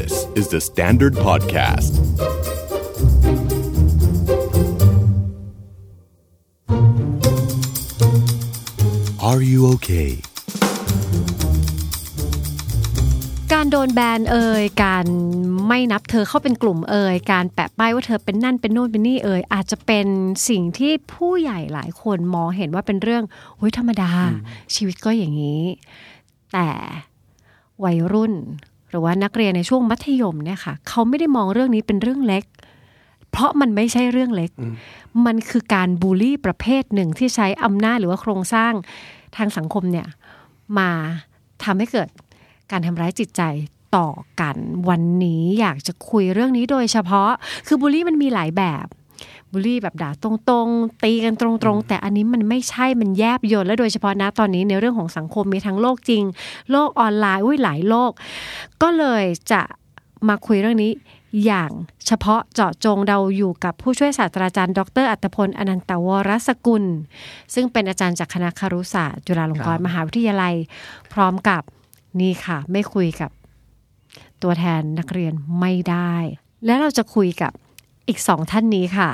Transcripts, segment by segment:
This is the Standard Podcast. Are you okay? การโดนแบนการไม่นับเธอเข้าเป็นกลุ่มการแปะป้ายว่าเธอเป็นนั่นเป็นโน่นเป็นนี่อาจจะเป็นสิ่งที่ผู้ใหญ่หลายคนมองเห็นว่าเป็นเรื่องธรรมดาชีวิตก็อย่างนี้แต่วัยรุ่นหรือว่านักเรียนในช่วงมัธยมเนี่ยค่ะเขาไม่ได้มองเรื่องนี้เป็นเรื่องเล็กเพราะมันไม่ใช่เรื่องเล็กมันคือการบูลลี่ประเภทหนึ่งที่ใช้อำนาจหรือว่าโครงสร้างทางสังคมเนี่ยมาทำให้เกิดการทำร้ายจิตใจต่อกันวันนี้อยากจะคุยเรื่องนี้โดยเฉพาะคือบูลลี่มันมีหลายแบบบูลลี่แบบด่าตรงๆตีกันตรงๆแต่อันนี้มันไม่ใช่มันแยบยลและโดยเฉพาะนะตอนนี้ในเรื่องของสังคมมีทั้งโลกจริงโลกออนไลน์หลายโลกก็เลยจะมาคุยเรื่องนี้อย่างเฉพาะเจาะจงเราอยู่กับผู้ช่วยศาสตราจารย์ดร.อัตพลอนันตวรสกุลซึ่งเป็นอาจารย์จากคณะครุศาสตร์จุฬาลงกรณ์มหาวิทยาลัยพร้อมกับนี่ค่ะไม่คุยกับตัวแทนนักเรียนไม่ได้และเราจะคุยกับอีก2ท่านนี้ค่ะ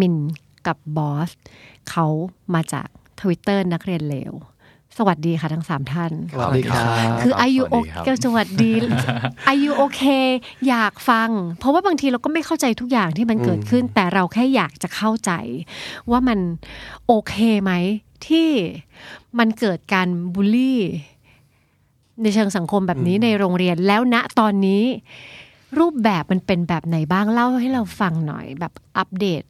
มินกับบอสเขามาจาก Twitter นักเรียนเลวสวัสดีค่ะทั้ง3ท่านสวัสดีค่ะคือ Are you okay สวัสดี Are you okay อยากฟังเพราะว่าบางทีเราก็ไม่เข้าใจทุกอย่างที่มันเกิดขึ้นแต่เราแค่อยากจะเข้าใจว่ามันโอเคไหมที่มันเกิดการบูลลี่ในเชิงสังคมแบบนี้ในโรงเรียนแล้วณตอนนี้รูปแบบมันเป็นแบบไหนบ้างเล่าให้เราฟังหน่อยแบบอัปเดต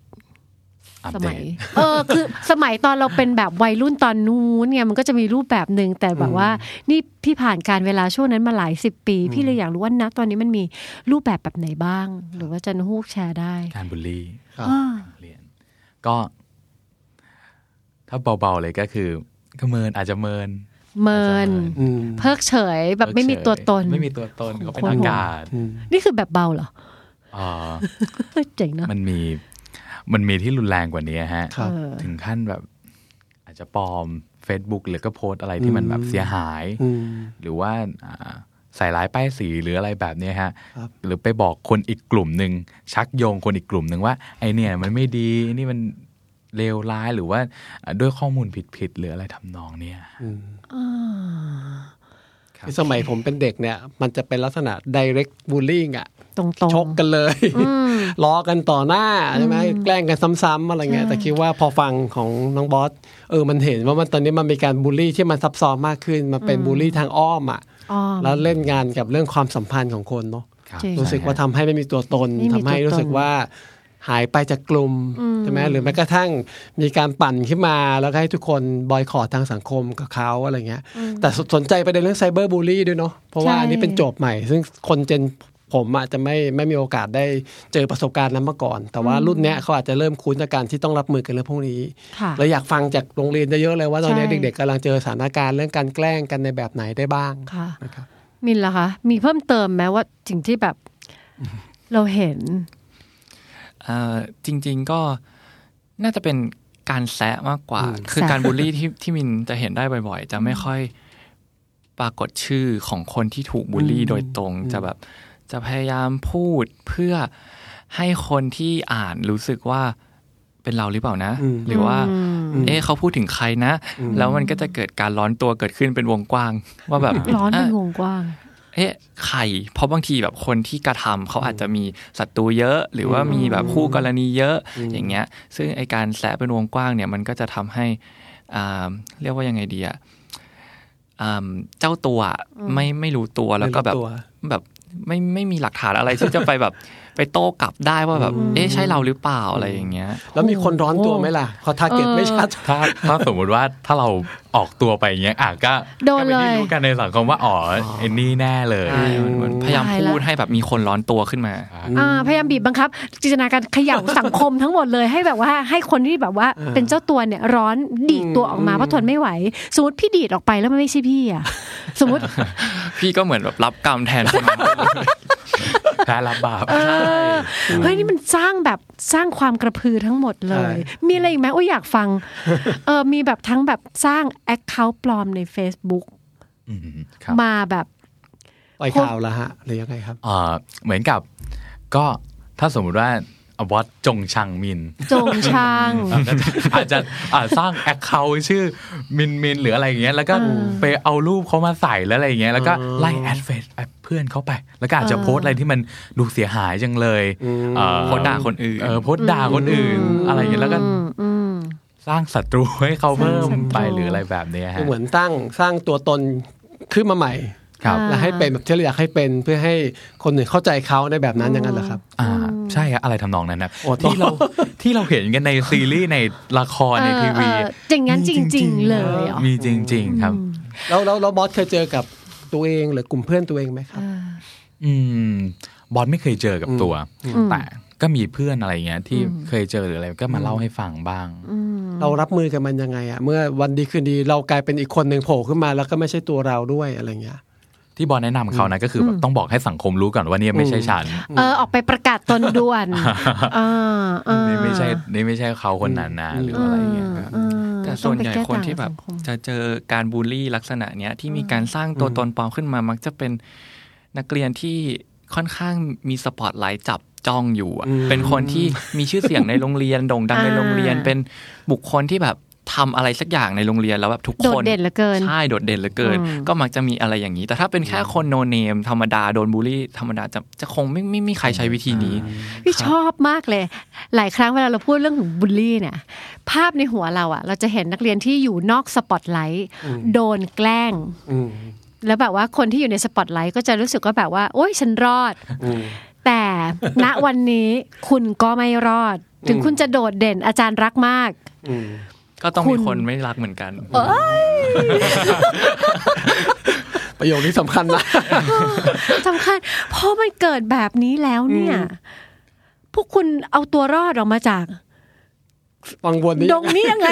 สมัยคือสมัยตอนเราเป็นแบบวัยรุ่นตอนนู้นไงมันก็จะมีรูปแบบนึงแต่แบบว่านี่พี่ผ่านการเวลาช่วงนั้นมาหลาย10ปีพี่เลยอยากรู้ว่าณตอนนี้มันมีรูปแบบแบบไหนบ้างหรือว่าจันฮูกแชร์ได้การบูลลี่เรียนก็ถ้าเบาๆเลยก็คือเมินอาจจะเมินเพิกเฉยแบบไม่มีตัวตนเขาเป็นอากาศนี่คือแบบเบาเหรอเจ๋งเนอะมันมีที่รุนแรงกว่านี้ฮะถึงขั้นแบบอาจจะปลอม Facebook หรือก็โพสอะไรที่มันแบบเสียหายหรือว่าใส่ร้ายป้ายสีหรืออะไรแบบนี้ฮะหรือไปบอกคนอีกกลุ่มนึงชักโยงคนอีกกลุ่มนึงว่าไอเนี่ยมันไม่ดีนี่มันเลวร้ายหรือว่าด้วยข้อมูลผิดหรืออะไรทำนองเนี่ยสมัยผมเป็นเด็กเนี่ยมันจะเป็นลักษณะ direct bullying อ่ะตรงๆชกกันเลยล้อกันต่อหน้าใช่ไหมแกล้งกันซ้ำๆอะไรเงี้ยแต่คิดว่าพอฟังของน้องบอสมันเห็นว่ามันตอนนี้มันมีการบูลลี่ที่มันซับซ้อนมากขึ้นมันเป็นบูลลี่ทางอ้อมอ่ะแล้วเล่นงานกับเรื่องความสัมพันธ์ของคนเนาะรู้สึกว่าทำให้ไม่มีตัวตนทำให้รู้สึกว่าหายไปจากกลุ่มใช่ไหมหรือแม้กระทั่งมีการปั่นขึ้นมาแล้วให้ทุกคนบอยคอตทางสังคมกับเขาอะไรเงี้ยแต่สนใจประเด็นเรื่องไซเบอร์บูลลี่ด้วยเนาะเพราะว่าอันนี้เป็นโจทย์ใหม่ซึ่งคนเจนผมอาจจะไม่มีโอกาสได้เจอประสบการณ์นั้นมาก่อนแต่ว่ารุ่นเนี้ยเขาอาจจะเริ่มคุ้นกับการที่ต้องรับมือกันเรื่องพวกนี้เราอยากฟังจากโรงเรียนเยอะๆเลยว่าตอนนี้เด็กๆกำลังเจอสถานการณ์เรื่องการแกล้งกันในแบบไหนได้บ้างนะครับมินล่ะคะมีเพิ่มเติมไหมว่าสิ่งที่แบบเราเห็นจริงๆก็น่าจะเป็นการแซะมากกว่าคือการบูลลี่ที่มินจะเห็นได้บ่อยๆจะไม่ค่อยปรากฏชื่อของคนที่ถูกบูลลี่โดยตรงจะแบบจะพยายามพูดเพื่อให้คนที่อ่านรู้สึกว่าเป็นเราหรือเปล่านะหรือว่าเขาพูดถึงใครนะแล้วมันก็จะเกิดการร้อนตัวเกิดขึ้นเป็นวงกว้างว่าแบบร้อนเป็นวงกว้างใครเพราะบางทีแบบคนที่กระทำเขาอาจจะมีศัตรูเยอะหรือว่ามีแบบคู่กรณีเยอะอย่างเงี้ยซึ่งไอการแสะเป็นวงกว้างเนี่ยมันก็จะทำให้เรียกว่ายังไงดีอะเจ้าตัวไม่รู้ตัวแล้วก็แบบไม่มีหลักฐานอะไรที่จะไปแบบไปโต้กลับได้ว่าแบบใช่เราหรือเปล่าอะไรอย่างเงี้ยแล้วมีคนร้อนตัวไหมล่ะพอทาร์เก็ตไม่ชัดถ้าสมมติว่าถ้าเราออกตัวไปอย่างเงี้ยก็ไม่ได้รู้กันในสังคมว่าอ๋อไอ้นี่แน่เลยพยายามพูดให้แบบมีคนร้อนตัวขึ้นมาพยายามบีบบังคับจินตนาการเขย่าสังคมทั้งหมดเลยให้แบบว่าให้คนที่แบบว่าเป็นเจ้าตัวเนี่ยร้อนดีดตัวออกมาเพราะทนไม่ไหวสมมติพี่ดีดออกไปแล้วมันไม่ใช่พี่อ่ะสมมติพี่ก็เหมือนแบบรับกรรมแทนคนแพ้รับบาปเฮ้ยนี่มันสร้างความกระพือทั้งหมดเลยมีอะไรอีกไหมโอ้ยอยากฟังมีแบบทั้งแบบสร้างแอคเคาท์ปลอมใน Facebook มาแบบ ปล่อยข่าวละฮะหรือยังไงครับเหมือนกับก็ถ้าสมมุติว่าวัดจงชังมินจงชังอาจจะสร้างแอคเคาท์ชื่อมินหรืออะไรอย่างเงี้ยแล้วก็ไปเอารูปเขามาใส่แล้วอะไรอย่างเงี้ยแล้วก็ไล่แอดเฟซเพื่อนเขาไปแล้วก็อาจจะโพสอะไรที่มันดูเสียหายจังเลยโพสด่าคนอื่นโพสด่าคนอื่นอะไรอย่างเงี้ยแล้วก็สร้างศัตรูให้เขาเพิ่มไปหรืออะไรแบบนี้ฮะเหมือนสร้างตัวตนขึ้นมาใหม่แล้วให้เป็นแบบที่เราอยากให้เป็นเพื่อให้คนอื่นเข้าใจเขาในแบบนั้นอย่างนั้นเหรอครับใช่ครับอะไรทำนองนั้นนะที่เราเห็นกันในซีรีส์ในละครในทีวีจริงงั้นจริงๆเลยมีจริงๆครับแล้วบอสเคยเจอกับตัวเองหรือกลุ่มเพื่อนตัวเองไหมครับบอสไม่เคยเจอกับตัวแต่ก็มีเพื่อนอะไรเงี้ยที่เคยเจอหรืออะไรก็มาเล่าให้ฟังบ้างเรารับมือกับมันยังไงอ่ะเมื่อวันดีคืนดีเรากลายเป็นอีกคนนึงโผล่ขึ้นมาแล้วก็ไม่ใช่ตัวเราด้วยอะไรเงี้ยที่บอลแนะนำเขานะก็คือแบบต้องบอกให้สังคมรู้ก่อนว่าเนี่ยไม่ใช่ฉันออกไปประกาศตนด่วนนี่ไม่ใช่เขาคนนั้นนะหรืออะไรอย่างเงี้ยแต่ส่วนใหญ่คนที่แบบจะเจอการบูลลี่ลักษณะเนี้ยที่มีการสร้างตัวตนปลอมขึ้นมามักจะเป็นนักเรียนที่ค่อนข้างมีสปอตไลท์จับจ้องอยู่เป็นคนที่มีชื่อเสียงในโรงเรียนโด่งดังในโรงเรียนเป็นบุคคลที่แบบทำอะไรสักอย่างในโรงเรียนแล้วแบบทุกคนโดดเด่นเหลือเกินใช่โดดเด่นเหลือเกินก็มักจะมีอะไรอย่างนี้แต่ถ้าเป็นแค่คนโนเนมธรรมดาโดนบูลลี่ธรรมดาจะคงไม่มีใครใช้วิธีนี้พี่ชอบมากเลยหลายครั้งเวลาเราพูดเรื่องของบูลลี่เนี่ยภาพในหัวเราอ่ะเราจะเห็นนักเรียนที่อยู่นอกสปอตไลท์โดนแกล้งแล้วแบบว่าคนที่อยู่ในสปอตไลท์ก็จะรู้สึกว่าแบบว่าโอ๊ยฉันรอดแต่ณวันนี้คุณก็ไม่รอดถึงคุณจะโดดเด่นอาจารย์รักมากก็ต้องมีคนไม่รักเหมือนกันประโยคนี้สำคัญนะสำคัญเพราะมันเกิดแบบนี้แล้วเนี่ยพวกคุณเอาตัวรอดออกมาจากวังวนนี้ดงนี้ยังไง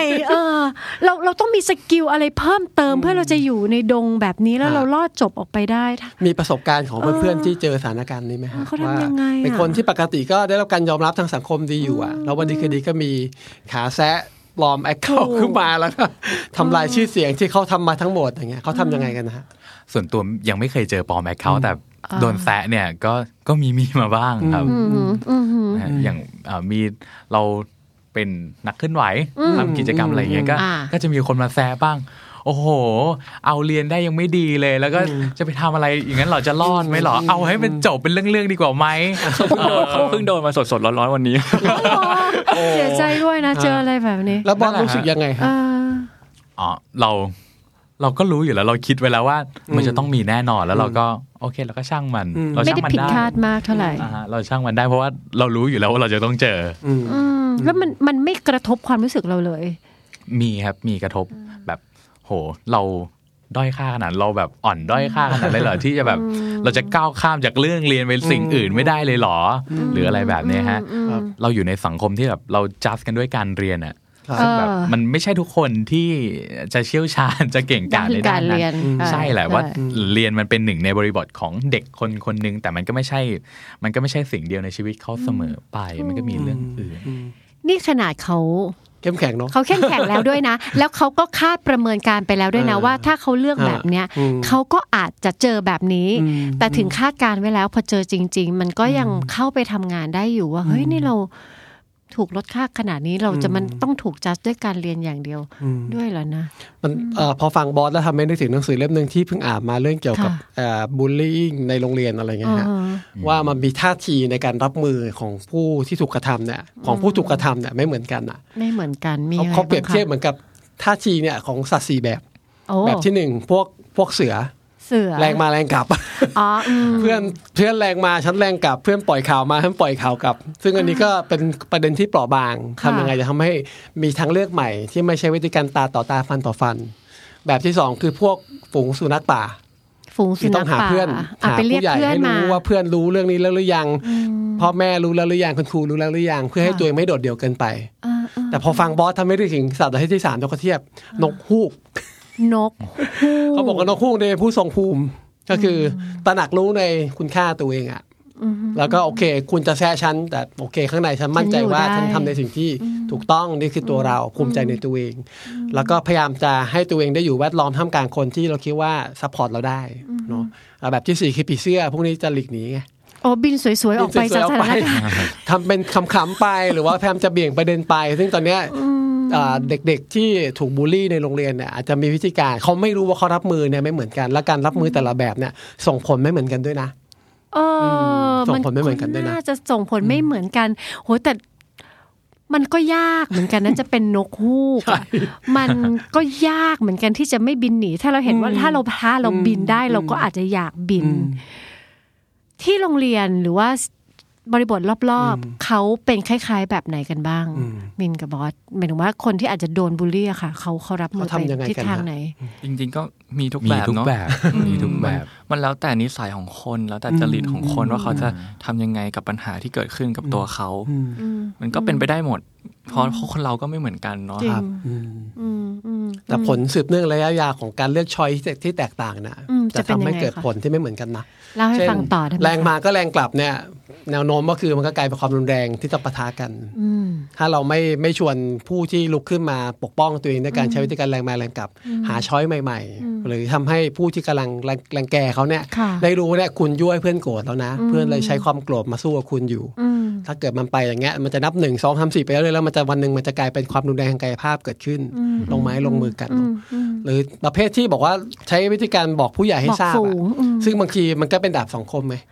เราต้องมีสกิลอะไรเพิ่มเติมเพื่อเราจะอยู่ในดงแบบนี้แล้วเรารอดจบออกไปได้มีประสบการณ์ของเพื่อนๆที่เจอสถานการณ์นี้ไหมฮะว่าเป็นคนที่ปกติก็ได้รับการยอมรับทางสังคมดีอยู่อะแล้ววันดีคืนดีก็มีขาแซะปลอมแอคเคาท์ขึ้นมาแล้วก็ทำลายชื่อเสียงที่เขาทำมาทั้งหมดอย่างเงี้ยเขาทำยังไงกันนะฮะส่วนตัวยังไม่เคยเจอปลอมแอคเคาท์แต่โดนแซะเนี่ยก็มีมาบ้างครับอย่างมีเราเป็นนักเคลื่อนไหวทำกิจกรรมอะไรอย่างเงี้ยก็จะมีคนมาแซะบ้างโอ้โหเอาเรียนได้ยังไม่ดีเลยแล้วก็จะไปทำอะไรอย่างนั้นหรอจะรอดไหมหรอเอาให้มันจบเป็นเรื่องๆดีกว่าไหมเพิ่งโดนมาสดๆร้อนๆวันนี้เสียใจด้วยนะเจออะไรแบบนี้แล้วบอลรู้สึกยังไงครับเราก็รู้อยู่แล้วเราคิดไว้แล้วว่ามันจะต้องมีแน่นอนแล้วเราก็โอเคเราก็ช่างมันเราช่างมันได้ไม่ได้ผิดคาดมากเท่าไหร่เราช่างมันได้เพราะว่าเรารู้อยู่แล้วว่าเราจะต้องเจอแล้วมันไม่กระทบความรู้สึกเราเลยมีครับมีกระทบแบบโหเราด้อยค่าขนาดเราแบบอ่อนด้อยค่าขนาดเลยเหรอที่จะแบบเราจะก้าวข้ามจากเรื่องเรียนไปสิ่งอื่นไม่ได้เลยเหรอหรืออะไรแบบนี้ฮะเราอยู่ในสังคมที่แบบเราจัดกันด้วยการเรียนอ่ะซึ่งแบบมันไม่ใช่ทุกคนที่จะเชี่ยวชาญจะเก่งกาจในด้านนั้นใช่แหละว่าเรียนมันเป็นหนึ่งในบริบทของเด็กคนนึงแต่มันก็ไม่ใช่สิ่งเดียวในชีวิตเขาเสมอไปมันก็มีเรื่องอื่นนี่ขนาดเขาเข้มแข็งเนาะเขาเข้มแข็งแล้วด้วยนะแล้วเขาก็คาดประเมินการไปแล้วด้วยนะว่าถ้าเขาเลือกแบบเนี้ยเขาก็อาจจะเจอแบบนี้แต่ถึงคาดการไว้แล้วพอเจอจริงๆมันก็ยังเข้าไปทำงานได้อยู่ว่าเฮ้ยนี่เราถูกลดค่าขนาดนี้เราจะมันต้องถูกจัดด้วยการเรียนอย่างเดียวด้วยเหรอนะมันพอฟังบอสแล้วทำให้นึกถึงหนังสือเล่มนึงที่เพิ่งอ่านมาเรื่องเกี่ยวกับบูลลี่ในโรงเรียนอะไรเงี้ยฮะว่ามันมีท่าทีในการรับมือของผู้ที่ถูกกระทำเนี่ยของผู้ถูกกระทำเนี่ยไม่เหมือนกันอ่ะไม่เหมือนกันมีเขาเปรียบเทียบเหมือนกับท่าทีเนี่ยของสัตว์สี่แบบที่หนึ่งพวกเสือแรงมาแรงกลับเพื่อนแรงมาฉันแรงกลับเพื่อนปล่อยข่าวมาฉันปล่อยข่าวกลับซึ่งอันนี้ก็เป็นประเด็นที่เปราะบางทำยังไงจะทำให้มีทางเลือกใหม่ที่ไม่ใช่วิธีการตาต่อตาฟันต่อฟันแบบที่สองคือพวกฝูงสุนัขป่าที่ต้องหาเพื่อนหาผู้ใหญ่ให้รู้ว่าเพื่อนรู้เรื่องนี้แล้วหรือยังพ่อแม่รู้แล้วหรือยังคุณครูรู้แล้วหรือยังเพื่อให้ตัวเองไม่โดดเดี่ยวเกินไปแต่พอฟังบอสทำให้รู้ถึงสัตว์ประเภทที่สามเราก็เทียบนกฮูกเขาบอกว่านกฮูกเนี่ยเป็นผู้ทรงภูมิก็คือตระหนักรู้ในคุณค่าตัวเองอ่ะแล้วก็โอเคคุณจะแซ่ฉันแต่โอเคข้างในฉันมั่นใจว่าฉันทำในสิ่งที่ถูกต้องนี่คือตัวเราภูมิใจในตัวเองแล้วก็พยายามจะให้ตัวเองได้อยู่แวดล้อมท่ามกลางคนที่เราคิดว่าซัพพอร์ตเราได้ เนาะแบบที่4คือผีเสื้อพวกนี้จะหลีกหนีไงอ๋อบินสวยๆออกไปจากสถานการณ์ทำเป็นขำๆไปหรือว่าพยายามจะเบี่ยงประเด็นไปซึ่งตอนเนี้ยเด็กๆที่ถูกบูลลี่ในโรงเรียนเนี่ยอาจจะมีวิธีการเขาไม่รู้ว่าเขารับมือเนี่ยไม่เหมือนกันและการรับมือแต่ละแบบเนี่ยส่งผลไม่เหมือนกันด้วยนะส่งผลไม่เหมือนกันด้วยนะน่าจะส่งผลไม่เหมือนกันโหแต่มันก็ยากเหมือนกันนะจะเป็นนกฮูกมันก็ยากเหมือนกันที่จะไม่บินหนีถ้าเราเห็นว่าถ้าเราบินได้เราก็อาจจะอยากบินที่โรงเรียนหรือว่าบริบทรอบๆเขาเป็นคล้ายๆแบบไหนกันบ้างมินกับบอสหมายถึงว่าคนที่อาจจะโดนบูลลี่อะค่ะเขารับมือไปทิศทางไหนจริงๆก็มีทุกแบบเนาะมีทุกแบบมันแล้วแต่นิสัยของคนแล้วแต่จริตของคนว่าเขาจะทำยังไงกับปัญหาที่เกิดขึ้นกับตัวเขามันก็เป็นไปได้หมดเพราะคนเราก็ไม่เหมือนกันเนาะครับแต่ผลสืบเนื่องระยะยาวของการเลือกชอยที่แตกต่างนะจะทำให้เกิดผลที่ไม่เหมือนกันนะเช่นแรงมาก็แรงกลับเนี่ยแนวโน้มก็คือมันก็กลายเป็นความรุนแรงที่ต้องปะทะกันถ้าเราไม่ชวนผู้ที่ลุกขึ้นมาปกป้องตัวเองด้วยการใช้วิธีการแรงมาแรงกลับหาช้อยใหม่ๆหรือทำให้ผู้ที่กำลังแรงแกเขาเนี่ยได้รู้ว่าเนี่ยคุณยั่วให้เพื่อนโกรธแล้วนะเพื่อนเลยใช้ความโกรธมาสู้กับคุณอยู่ถ้าเกิดมันไปอย่างเงี้ยมันจะนับ1 2 3 4ไปเรื่อยๆแล้วมันจะวันนึงมันจะกลายเป็นความรุนแรงทางกายภาพเกิดขึ้นลงไม้ลงมือกันหรือประเภทที่บอกว่าใช้วิธีการบอกผู้ใหญ่ให้ทราบซึ่งบางทีมันก็เป็นดาบสองคมมั้ย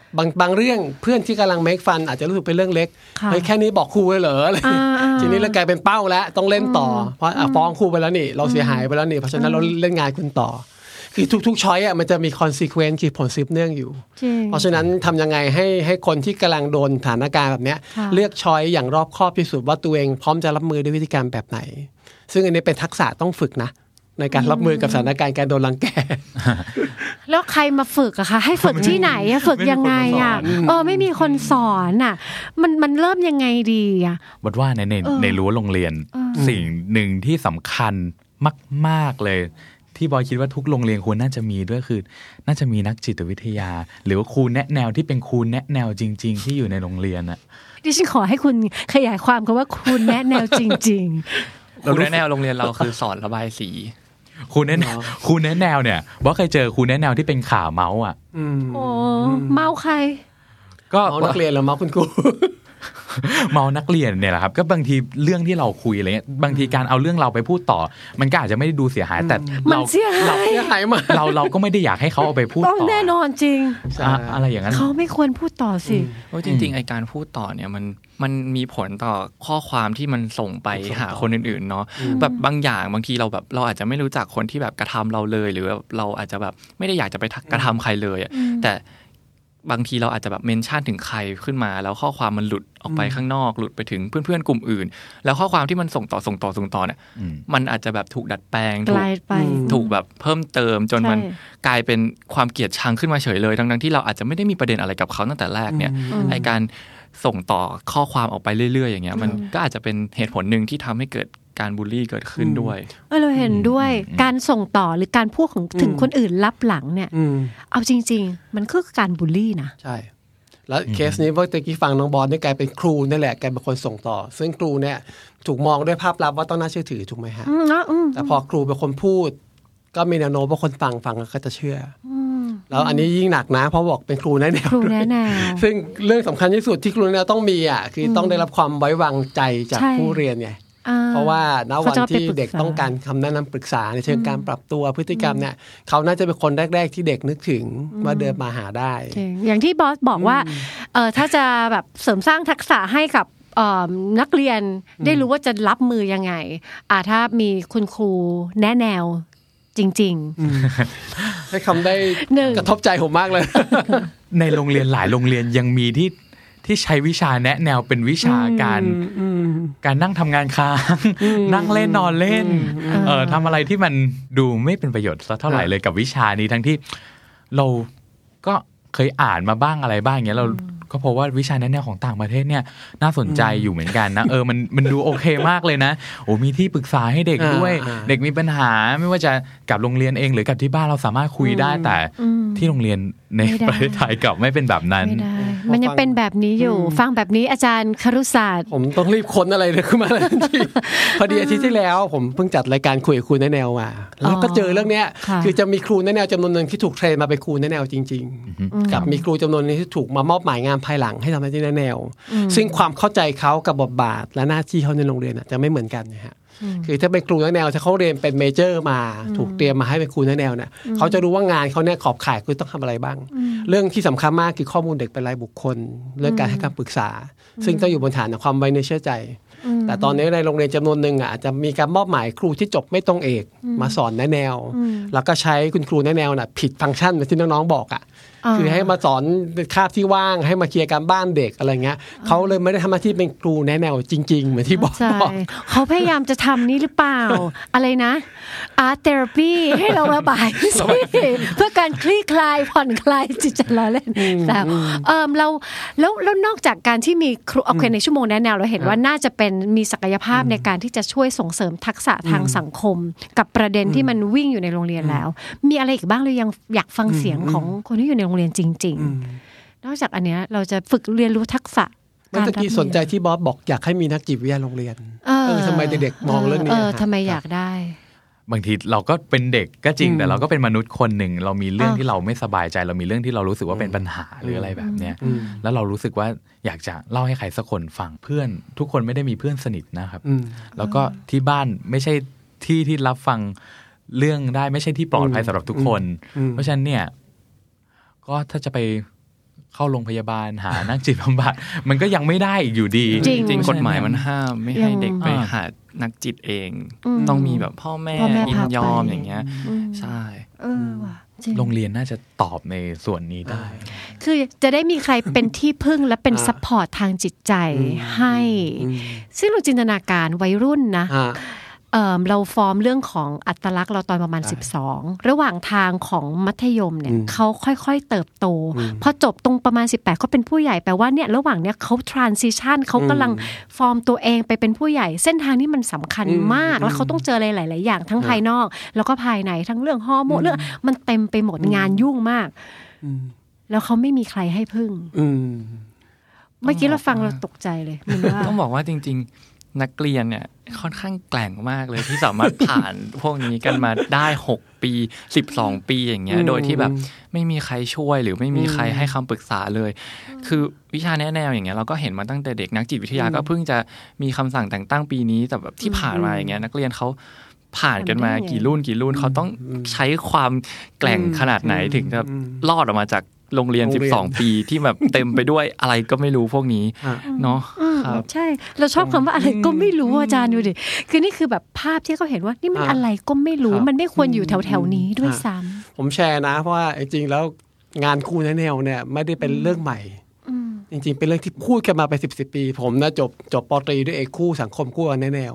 บางเรื่องเพื่อนที่กำลังเมคฟันอาจจะรู้สึกเป็นเรื่องเล็กเฮ้ยแค่นี้บอกครูไว้เหรออะไรทีนี้แล้วกลายเป็นเป้าแล้วต้องเล่นต่อเพราะฟ้องครูไปแล้วนี่เราเสียหายไปแล้วนี่เพราะฉะนั้นเราเล่นงานคุณต่อคือทุกๆช้อยอ่ะมันจะมี consequence คือผลสืบเนื่องอยู่เพราะฉะนั้นทำยังไงให้คนที่กำลังโดนสถานการณ์แบบเนี้ยเลือกช้อยอย่างรอบคอบที่สุดว่าตัวเองพร้อมจะรับมือด้วยวิธีการแบบไหนซึ่งอันนี้เป็นทักษะต้องฝึกนะในการรับมือกับสถานการณ์การโดนรังแกแล้วใครมาฝึกอะคะให้ฝึกที่ไหนอะฝึกยังไงอะไม่มีคนสอนอะมันเริ่มยังไงดีอะบทว่าในรั้วโรงเรียนสิ่งหนึ่งที่สำคัญมากๆเลยที่บอยคิดว่าทุกโรงเรียนควรน่าจะมีด้วยคือน่าจะมีนักจิตวิทยาหรือว่าครูแนะแนวที่เป็นครูแนะแนวจริงๆที่อยู่ในโรงเรียนน่ะดิฉันขอให้คุณขยายความคำว่าครูแนะแนวจริงๆครูแนะแนวโรงเรียนเราคือสอนระบายสีครูแนะแนวเนี่ยบอยเคยเจอครูแนะแนวที่เป็นขาเมาอ่ะอ๋อเมาใครก็นักเรียนหรือเมาคุณครูเมานักเรียนเนี่ยแหละครับก็บางทีเรื่องที่เราคุยอะไรเงี้ยบางทีการเอาเรื่องเราไปพูดต่อมันก็อาจจะไม่ได้ดูเสียหายแต่เราเสียหายมาเราก็ไม่ได้อยากให้เขาเอาไปพูดต่อต้องแน่นอนจริงอะไรอย่างนั้นเขาไม่ควรพูดต่อสิเพราะจริงๆไอ้การพูดต่อเนี่ยมันมีผลต่อข้อความที่มันส่งไปหาคนอื่นๆเนาะแบบบางอย่างบางทีเราแบบเราอาจจะไม่รู้จักคนที่แบบกระทำเราเลยหรือเราอาจจะแบบไม่ได้อยากจะไปกระทำใครเลยแต่บางทีเราอาจจะแบบเมนชั่นถึงใครขึ้นมาแล้วข้อความมันหลุดออกไปข้างนอกหลุดไปถึงเพื่อนๆกลุ่มอื่นแล้วข้อความที่มันส่งต่อเนี่ยมันอาจจะแบบถูกดัดแปลงถูกแบบเพิ่มเติมจนมันกลายเป็นความเกลียดชังขึ้นมาเฉยเลยทั้งๆที่เราอาจจะไม่ได้มีประเด็นอะไรกับเขาตั้งแต่แรกเนี่ยไอ้การส่งต่อข้อความออกไปเรื่อยๆอย่างเงี้ยมันก็อาจจะเป็นเหตุผลนึงที่ทำให้เกิดการบูลลี่เกิดขึ้นด้วยเราเห็นด้วยการส่งต่อหรือการพูดของถึงคนอื่นลับหลังเนี่ยเอาจริงๆมันคือการบูลลี่นะใช่แล้วเคสนี้เมื่อกี้ฟังน้องบอลนี่กลายเป็นครูนี่แหละกลายเป็นคนส่งต่อซึ่งครูเนี่ยถูกมองด้วยภาพลับว่าต้องน่าเชื่อถือถูกไหมฮะแต่พอครูเป็นคนพูดก็มีแนวโน้มว่าคนฟังก็จะเชื่อแล้วอันนี้ยิ่งหนักนะเพราะบอกเป็นครูแนะแนวซึ่งเรื่องสำคัญที่สุดที่ครูแนะต้องมีอ่ะคือต้องได้รับความไว้วางใจจากผู้เรียนไงเพราะว่าณวันที่เด็กต้องการคำแนะนำปรึกษาในเชิงการปรับตัวพฤติกรรมเนี่ยเขาน่าจะเป็นคนแรกๆที่เด็กนึกถึงว่าเดินมาหาได้อย่างที่บอสบอกว่าถ้าจะแบบเสริมสร้างทักษะให้กับนักเรียนได้รู้ว่าจะรับมือยังไงถ้ามีคุณครูแนะแนวจริงๆให้คำได้กระทบใจผมมากเลยในโรงเรียนหลายโรงเรียนยังมีที่ใช้วิชาแนะแนวเป็นวิชาการนั่งทำงานค้าง นั่งเล่นนอนเล่นทำอะไรที่มันดูไม่เป็นประโยชน์สักเท่าไหร่เลยกับวิชานี้ทั้งที่เราก็เคยอ่านมาบ้างอะไรบ้างเงี้ยเรา ก็เพราะว่าวิชาแนะแนวของต่างประเทศเนี่ยน่าสนใจอยู่เหมือนกันนะมันดูโอเคมากเลยนะโอ้มีที่ปรึกษาให้เด็กด้วยเด็กมีปัญหาไม่ว่าจะกับโรงเรียนเองหรือกับที่บ้านเราสามารถคุยได้แต่ที่โรงเรียนในประเทศไทยกลับไม่เป็นแบบนั้นมันยังเป็นแบบนี้อยู่ฟังแบบนี้อาจารย์ครุศาสตร์ผมต้องรีบค้นอะไรเลยขึ้นมาทันทีพอดีอาทิตย์ที่แล้วผมเพิ่งจัดรายการคุยกับครูแนะแนวมาแล้วก็เจอเรื่องเนี้ยคือจะมีครูแนะแนวจำนวนนึงที่ถูกเทรนมาเป็นครูแนะแนวจริงๆกับมีครูจำนวนนึงที่ถูกมามอบหมายงานภายหลังให้ทำหน้าที่แนะแนวซึ่งความเข้าใจเขากับบทบาทและหน้าที่เขาในโรงเรียนจะไม่เหมือนกันนะฮะคือถ้าเป็นครูแนะแนวถ้าเขาเรียนเป็นเมเจอร์มาถูกเตรียมมาให้เป็นครูแนะแนวเนี่ยเขาจะรู้ว่างานเขาเนี่ยขอบข่ายคือต้องทำอะไรบ้างเรื่องที่สำคัญมากคือข้อมูลเด็กเป็นรายบุคคลเรื่องการให้คำปรึกษาซึ่งต้องอยู่บนฐานของความไว้เนื้อเชื่อใจแต่ตอนนี้ในโรงเรียนจำนวนหนึ่งอาจจะมีการมอบหมายครูที่จบไม่ตรงเอกมาสอนแนะแนวแล้วก็ใช้คุณครูแนะแนวน่ะผิดฟังก์ชันที่น้องๆบอกอ่ะคือให้มาสอนคาบที่ว่างให้มาเคลียร์การบ้านเด็กอะไรเงี้ยเขาเลยไม่ได้ทำหน้าที่เป็นครูแนะแนวจริงๆเหมือนที่บอกเขาพยายามจะทำนี่หรือเปล่าอะไรนะอาร์ตเทอราปีให้เราระบายเพื่อการคลี่คลายผ่อนคลายจิตใจเราเล่นแต่เราแล้วนอกจากการที่มีครูโอเคในชั่วโมงแนะแนวเราเห็นว่าน่าจะเป็นมีศักยภาพในการที่จะช่วยส่งเสริมทักษะทางสังคมกับประเด็นที่มันวิ่งอยู่ในโรงเรียนแล้วมีอะไรอีกบ้างเลยยังอยากฟังเสียงของคนที่อยู่ในโรงเรียนจริงๆนอกจากอันเนี้ยเราจะฝึกเรียนรู้ทักษะเมื่อกี้สนใจที่บอสบอกอยากให้มีนักจิตวิทยาโรงเรียนทำไมเด็กๆมองเรื่องนี้ทำไมอยากได้บางทีเราก็เป็นเด็กก็จริงแต่เราก็เป็นมนุษย์คนหนึ่งเรามีเรื่องที่เราไม่สบายใจเรามีเรื่องที่เรารู้สึกว่าเป็นปัญหาหรืออะไรแบบเนี้ยแล้วเรารู้สึกว่าอยากจะเล่าให้ใครสักคนฟังเพื่อนทุกคนไม่ได้มีเพื่อนสนิทนะครับแล้วก็ที่บ้านไม่ใช่ที่ที่รับฟังเรื่องได้ไม่ใช่ที่ปลอดภัยสำหรับทุกคนเพราะฉะนั้นเนี่ยก็ถ้าจะไปเข้าโรงพยาบาลหานักจิตบำบัดมันก็ยังไม่ได้อีกอยู่ดีจริงกฎหมายมันห้ามไม่ให้เด็กไปหานักจิตเองต้องมีแบบพ่อแม่ยินยอมอย่างเงี้ยใช่โรงเรียนน่าจะตอบในส่วนนี้ได้คือจะได้มีใครเป็นที่พึ่งและเป็นซัพพอร์ตทางจิตใจให้ซึ่งเราจินตนาการวัยรุ่นนะเราฟอร์มเรื่องของอัตลักษณ์เราตอนประมาณ12ระหว่างทางของมัธยมเนี่ยเขาค่อยๆเติบโตพอจบตรงประมาณ18เขาเป็นผู้ใหญ่แปลว่าเนี่ยระหว่างเนี้ยเขา transition เขากำลังฟอร์มตัวเองไปเป็นผู้ใหญ่เส้นทางนี้มันสำคัญมากแล้วเขาต้องเจออะไรหลายๆอย่างทั้งภายนอกแล้วก็ภายในทั้งเรื่องฮอร์โมนเรื่องมันเต็มไปหมดงานยุ่งมากแล้วเขาไม่มีใครให้พึ่งเมื่อกี้เราฟังเราตกใจเลยต้องบอกว่าจริงๆนักเรียนเนี่ยค่อนข้างแกร่งมากเลยที่สามารถผ่านพวกนี้กันมาได้6ปี12ปีอย่างเงี้ยโดยที่แบบไม่มีใครช่วยหรือไม่มีใครให้คำปรึกษาเลยคือวิชาแนะแนวอย่างเงี้ยเราก็เห็นมาตั้งแต่เด็กนักจิตวิทยาก็เพิ่งจะมีคำสั่งแต่งตั้งปีนี้แต่แบบที่ผ่านมาอย่างเงี้ยนักเรียนเขาผ่านกันมากี่รุ่นเขาต้องใช้ความแกร่งขนาดไหนถึงจะรอดออกมาจากโรงเรียน12ปีที่แบบเต็มไปด้วยอะไรก็ไม่รู้พวกนี้เนาะครับใช่เราชอบคำว่าอะไรก็ไม่รู้อาจารย์ดูดิคือนี่คือแบบภาพที่เขาเห็นว่านี่มันอะไรก็ไม่รู้มันไม่ควรอยู่แถวๆนี้ด้วยซ้ำผมแชร์นะเพราะว่าจริงๆแล้วงานครูแนะแนวเนี่ยไม่ได้เป็นเรื่องใหม่จริงๆเป็นเรื่องที่พูดกันมาไป10ปีผมนะจบป.ตรีด้วยเอกคู่สังคมคู่แนะแนว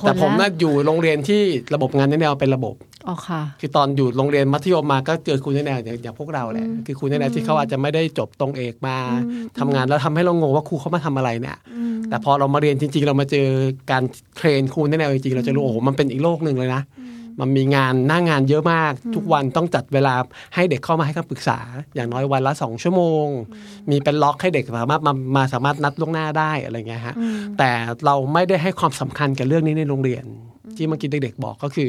แต่ผมน่ะอยู่โรงเรียนที่ระบบงานแนะแนวเป็นระบบอ๋อค่ะคือตอนอยู่โรงเรียนมัธยมมาก็เจอครูแนะแนวอย่างพวกเราแหละคือครูแนะแนวที่เขาอาจจะไม่ได้จบตรงเอกมาทำงานแล้วทำให้เรางงว่าครูเขามาทำอะไรเนี่ยแต่พอเรามาเรียนจริงๆเรามาเจอการเทรนครูแนะแนวจริงๆเราจะรู้โอ้โหมันเป็นอีกโลกนึงเลยนะมันมีงานหน้างานเยอะมากทุกวันต้องจัดเวลาให้เด็กเข้ามาให้คำปรึกษาอย่างน้อยวันละ2ชั่วโมงมีเป็นล็อกให้เด็กสามารถนัดล่วงหน้าได้อะไรเงี้ยฮะแต่เราไม่ได้ให้ความสำคัญกับเรื่องนี้ในโรงเรียนที่เมื่อกี้เด็กๆบอกก็คือ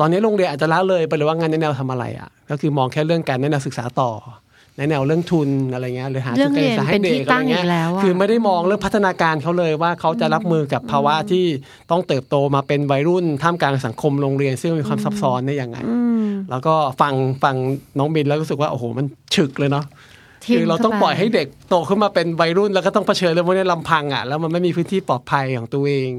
ตอนนี้โรงเรียนอาจจะละเลยไปเลยว่างานแนะแนวทำอะไรอ่ะก็คือมองแค่เรื่องการแนะนำศึกษาต่อแนะแนวเรื่องทุนอะไรเงี้ยหรือหาจุดการศึกษาให้เด็กอะไรเงี้ยคือไม่ได้มองเรื่องพัฒนาการเขาเลยว่าเขาจะรับมือกับภาวะที่ต้องเติบโตมาเป็นวัยรุ่นท่ามกลางสังคมโรงเรียนซึ่งมีความซับซ้อนได้ยังไงแล้วก็ฟังน้องบินแล้วรู้สึกว่าโอ้โหมันฉึกเลยเนาะคือเราต้องปล่อยให้เด็กโตขึ้นมาเป็นวัยรุ่นแล้วก็ต้องเผชิญเรื่องพวกนี้ลำพังอ่ะแล้วมันไม่มีพื้นที่ปลอดภัยของตัวเอง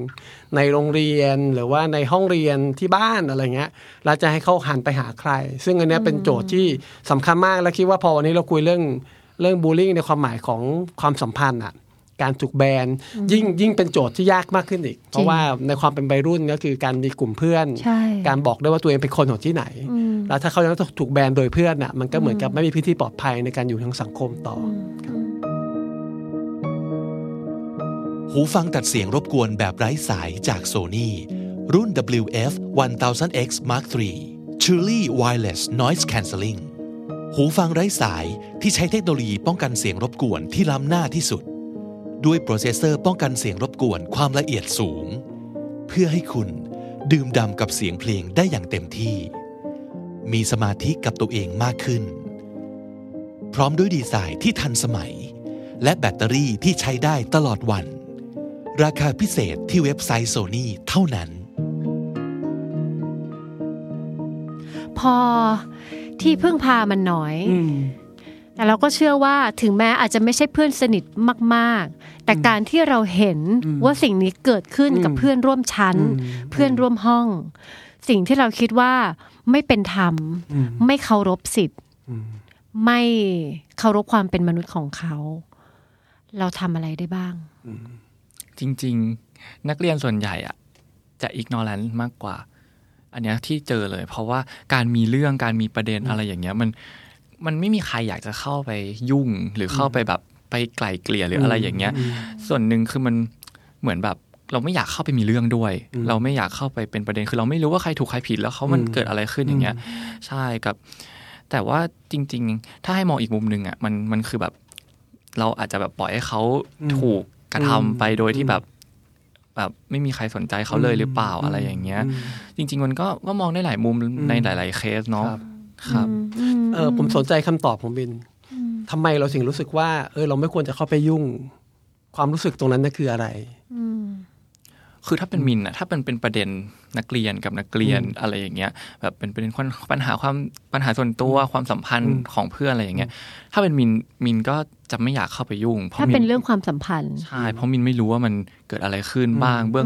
ในโรงเรียนหรือว่าในห้องเรียนที่บ้านอะไรเงี้ยเราจะให้เขาหันไปหาใครซึ่งอันนี้เป็นโจทย์ที่สำคัญมากและคิดว่าพอวันนี้เราคุยเรื่องบูลลิ่งในความหมายของความสัมพันธ์อ่ะการถูกแบนยิ่งเป็นโจทย์ที่ยากมากขึ้นอีกเพราะว่าในความเป็นวัยรุ่นก็คือการมีกลุ่มเพื่อนการบอกได้ว่าตัวเองเป็นคนของที่ไหนแล้วถ้าเขายังถูกแบนโดยเพื่อนน่ะมันก็เหมือนกับไม่มีพื้นที่ปลอดภัยในการอยู่ทางสังคมต่อ หูฟังตัดเสียงรบกวนแบบไร้สายจาก Sony รุ่น WF 1000X Mark III Truly Wireless Noise Cancelling หูฟังไร้สายที่ใช้เทคโนโลยีป้องกันเสียงรบกวนที่ล้ำหน้าที่สุดด้วยโปรเซสเซอร์ป้องกันเสียงรบกวนความละเอียดสูงเพื่อให้คุณดื่มด่ำกับเสียงเพลงได้อย่างเต็มที่มีสมาธิกับตัวเองมากขึ้นพร้อมด้วยดีไซน์ที่ทันสมัยและแบตเตอรี่ที่ใช้ได้ตลอดวันราคาพิเศษที่เว็บไซต์ Sony เท่านั้นพอที่พึ่งพามันน้อยแต่เราก็เชื่อว่าถึงแม้อาจจะไม่ใช่เพื่อนสนิทมากๆแต่การที่เราเห็นว่าสิ่งนี้เกิดขึ้นกับเพื่อนร่วมชั้นเพื่อนร่วมห้องสิ่งที่เราคิดว่าไม่เป็นธรรมไม่เคารพสิทธิ์ไม่เคารพความเป็นมนุษย์ของเขาเราทำอะไรได้บ้างจริงๆนักเรียนส่วนใหญ่อะจะอิกนอแลนซ์มากกว่าอันเนี้ยที่เจอเลยเพราะว่าการมีเรื่องการมีประเด็นอะไรอย่างเงี้ยมันไม่มีใครอยากจะเข้าไปยุ่งหรือเข้าไปแบบไปไกล่เกลี่ยหรืออะไรอย่างเงี้ยส่วนหนึ่งคือมันเหมือนแบบเราไม่อยากเข้าไปมีเรื่องด้วยเราไม่อยากเข้าไปเป็นประเด็นคือเราไม่รู้ว่าใครถูกใครผิดแล้วมันเกิดอะไรขึ้นอย่างเงี้ยใช่กับแต่ว่าจริงๆถ้าให้มองอีกมุมนึงอ่ะมันคือแบบเราอาจจะแบบปล่อยให้เขาถูกกระทำไปโดยที่แบบไม่มีใครสนใจเขาเลยหรือเปล่าอะไรอย่างเงี้ยจริงๆมันก็มองได้หลายมุมในหลายๆเคสเนาะครับผมสนใจคำตอบของบินทำไมเราถึงรู้สึกว่าเราไม่ควรจะเข้าไปยุ่งความรู้สึกตรงนั้นนั่นคืออะไรคือถ้าเป็นมินอะถ้าเป็นประเด็นนักเรียนกับนักเรียนอะไรอย่างเงี้ยแบบเป็นประเด็นปัญหาส่วนตัวความสัมพันธ์ของเพื่อนอะไรอย่างเงี้ยถ้าเป็นมินก็จะไม่อยากเข้าไปยุ่งเพราะถ้าเป็นเรื่องความสัมพันธ์ใช่เพราะมินไม่รู้ว่ามันเกิดอะไรขึ้นบ้างเบื้